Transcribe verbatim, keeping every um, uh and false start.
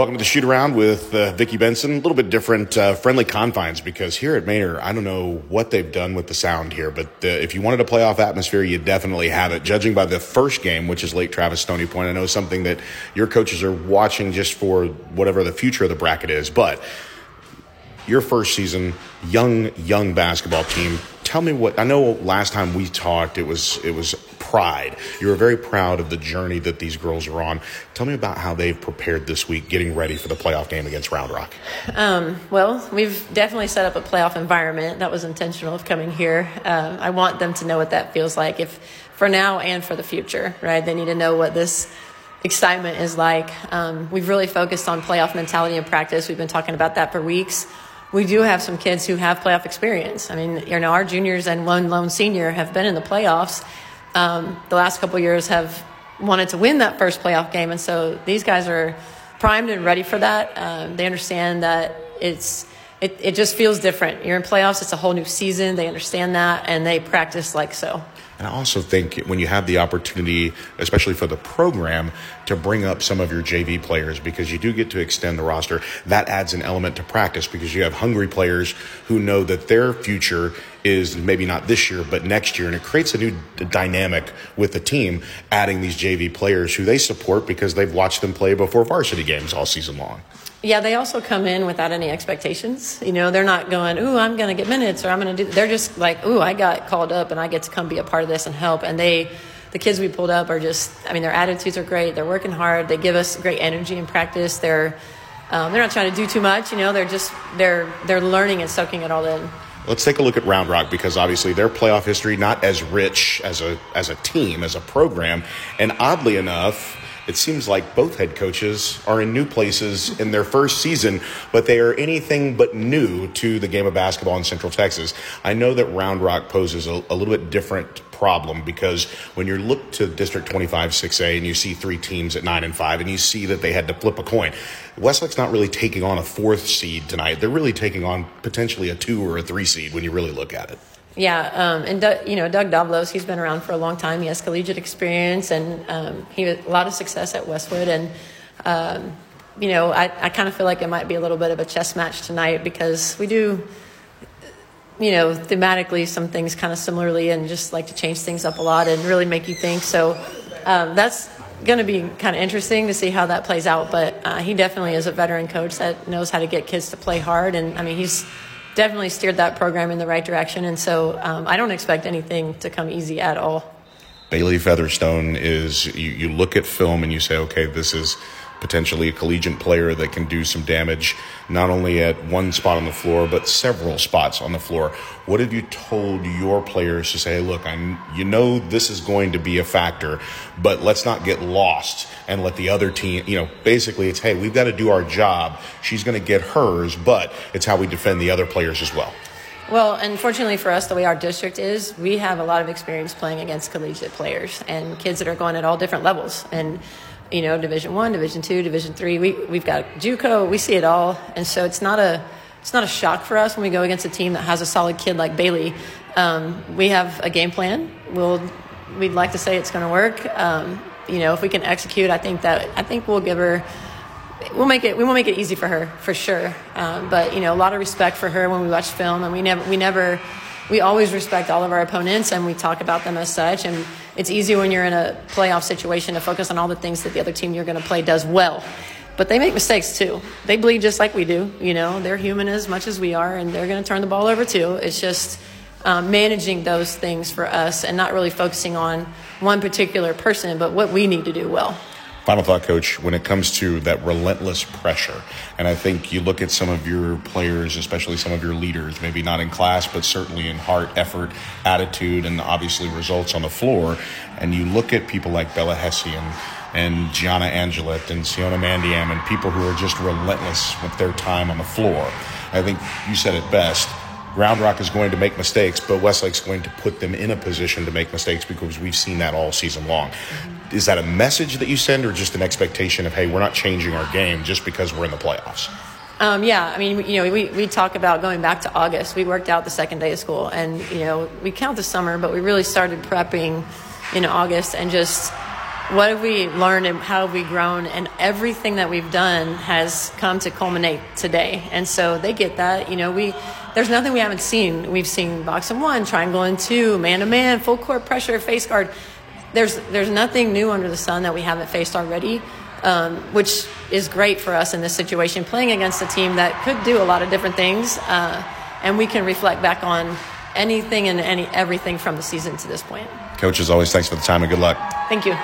Welcome to the shoot around with uh, Vicki Benson. A little bit different, uh, friendly confines, because here at Manor, I don't know what they've done with the sound here, but uh, if you wanted a playoff atmosphere, you definitely have it. Judging by the first game, which is late Travis Stoney Point, I know something that your coaches are watching just for whatever the future of the bracket is, but your first season, young, young basketball team. Tell me what, I know last time we talked, it was it was pride. You were very proud of the journey that these girls are on. Tell me about how they've prepared this week, getting ready for the playoff game against Round Rock. Um, well, we've definitely set up a playoff environment. That was intentional of coming here. Uh, I want them to know what that feels like, if for now and for the future, right? They need to know what this excitement is like. Um, we've really focused on playoff mentality in practice. We've been talking about that for weeks. We do have some kids who have playoff experience. I mean, you know, our juniors and one lone senior have been in the playoffs. Um, the last couple of years have wanted to win that first playoff game, and so these guys are primed and ready for that. Um, they understand that it's it, it just feels different. You're in playoffs; it's a whole new season. They understand that, and they practice like so. And I also think when you have the opportunity, especially for the program, to bring up some of your J V players, because you do get to extend the roster, that adds an element to practice, because you have hungry players who know that their future is maybe not this year, but next year. And it creates a new d- dynamic with the team, adding these J V players who they support because they've watched them play before varsity games all season long. Yeah, they also come in without any expectations. You know, they're not going, ooh, I'm going to get minutes, or I'm going to do. They're just like, ooh, I got called up and I get to come be a part of this and help. And they, the kids we pulled up are just, I mean, their attitudes are great. They're working hard. They give us great energy in practice. They're, um, they're not trying to do too much. You know, they're just, they're, they're learning and soaking it all in. Let's take a look at Round Rock, because obviously their playoff history not as rich as a as a team, as a program, and oddly enough, it seems like both head coaches are in new places in their first season, but they are anything but new to the game of basketball in Central Texas. I know that Round Rock poses a, a little bit different problem, because when you look to District twenty-five six A and you see three teams at nine and five, and you see that they had to flip a coin, Westlake's not really taking on a fourth seed tonight. They're really taking on potentially a two or a three seed when you really look at it. Yeah, um, and, Doug, you know, Doug Davlos, he's been around for a long time. He has collegiate experience, and um, he had a lot of success at Westwood. And, um, you know, I, I kind of feel like it might be a little bit of a chess match tonight, because we do, you know, thematically some things kind of similarly, and just like to change things up a lot and really make you think. So um, that's going to be kind of interesting to see how that plays out. But uh, he definitely is a veteran coach that knows how to get kids to play hard. And, I mean, he's definitely steered that program in the right direction, and so um, I don't expect anything to come easy at all. Bailey Featherstone is, you, you look at film and you say, okay, this is potentially a collegiate player that can do some damage, not only at one spot on the floor, but several spots on the floor. What have you told your players to say, look, I'm, you know this is going to be a factor, but let's not get lost and let the other team, you know, basically it's, hey, we've got to do our job. She's going to get hers, but it's how we defend the other players as well. Well, unfortunately for us, the way our district is, we have a lot of experience playing against collegiate players and kids that are going at all different levels. And you know, Division One, Division Two, Division Three. We we've got JUCO. We see it all, and so it's not a it's not a shock for us when we go against a team that has a solid kid like Bailey. Um, we have a game plan. We'll we'd like to say it's going to work. Um, you know, if we can execute, I think that I think we'll give her. We'll make it. We won't make it easy for her for sure. Um, but you know, a lot of respect for her when we watch film, and we never we never. We always respect all of our opponents, and we talk about them as such. And it's easy when you're in a playoff situation to focus on all the things that the other team you're going to play does well. But they make mistakes, too. They bleed just like we do. You know, they're human as much as we are, and they're going to turn the ball over, too. It's just um, managing those things for us and not really focusing on one particular person, but what we need to do well. Final thought, Coach, when it comes to that relentless pressure, and I think you look at some of your players, especially some of your leaders, maybe not in class, but certainly in heart, effort, attitude, and obviously results on the floor, and you look at people like Bella Hessian and Gianna Angelette and Siona Mandiam and people who are just relentless with their time on the floor. I think you said it best. Round Rock is going to make mistakes, but Westlake's going to put them in a position to make mistakes, because we've seen that all season long. Is that a message that you send, or just an expectation of, hey, we're not changing our game just because we're in the playoffs? Um, yeah, I mean, you know, we, we talk about going back to August. We worked out the second day of school, and, you know, we count the summer, but we really started prepping in August and just what have we learned and how have we grown, and everything that we've done has come to culminate today. And so they get that, you know, we, there's nothing we haven't seen. We've seen box in one, triangle in two, man to man, full court pressure, face guard. There's, there's nothing new under the sun that we haven't faced already. Um, which is great for us in this situation, playing against a team that could do a lot of different things, uh, and we can reflect back on anything and any everything from the season to this point. Coaches, always thanks for the time and good luck. Thank you.